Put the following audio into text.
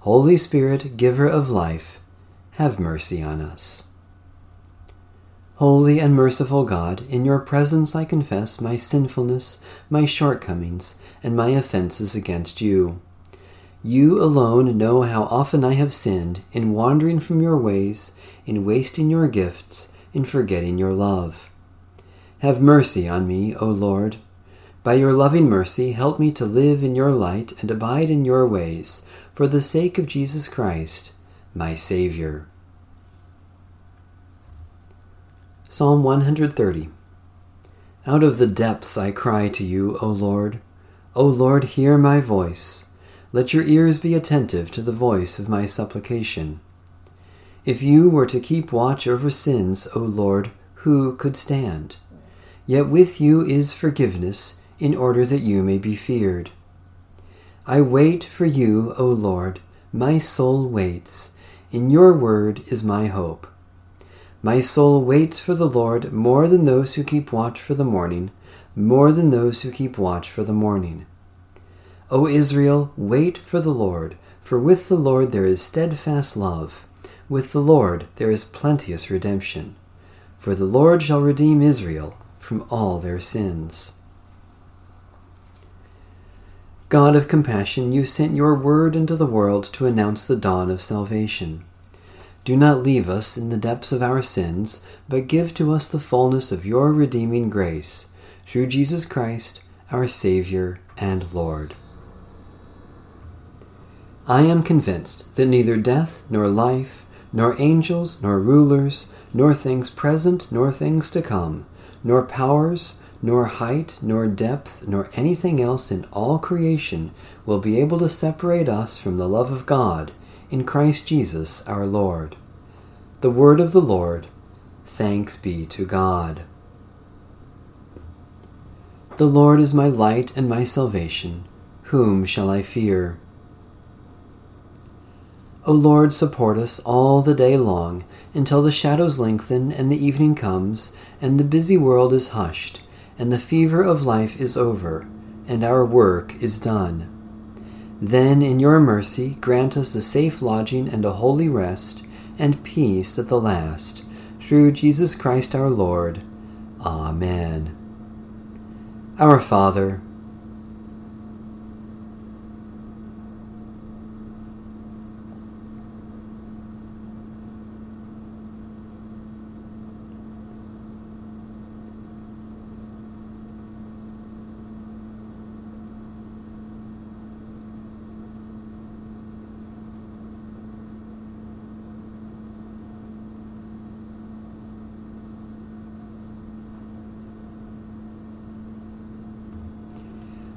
Holy Spirit, giver of life, have mercy on us. Holy and merciful God, in your presence I confess my sinfulness, my shortcomings, and my offenses against you. You alone know how often I have sinned in wandering from your ways, in wasting your gifts, in forgetting your love. Have mercy on me, O Lord. By your loving mercy, help me to live in your light and abide in your ways, for the sake of Jesus Christ, my Savior. Psalm 130. Out of the depths I cry to you, O Lord. O Lord, hear my voice. Let your ears be attentive to the voice of my supplication. If you were to keep watch over sins, O Lord, who could stand? Yet with you is forgiveness, in order that you may be feared. I wait for you, O Lord, my soul waits. In your word is my hope. My soul waits for the Lord more than those who keep watch for the morning, more than those who keep watch for the morning. O Israel, wait for the Lord, for with the Lord there is steadfast love. With the Lord there is plenteous redemption. For the Lord shall redeem Israel from all their sins. God of compassion, you sent your word into the world to announce the dawn of salvation. Do not leave us in the depths of our sins, but give to us the fullness of your redeeming grace, through Jesus Christ, our Savior and Lord. I am convinced that neither death nor life, nor angels nor rulers, nor things present nor things to come, nor powers, nor height, nor depth, nor anything else in all creation will be able to separate us from the love of God in Christ Jesus our Lord. The word of the Lord. Thanks be to God. The Lord is my light and my salvation. Whom shall I fear? O Lord, support us all the day long, until the shadows lengthen and the evening comes, and the busy world is hushed, and the fever of life is over, and our work is done. Then, in your mercy, grant us a safe lodging and a holy rest, and peace at the last, through Jesus Christ our Lord. Amen. Our Father,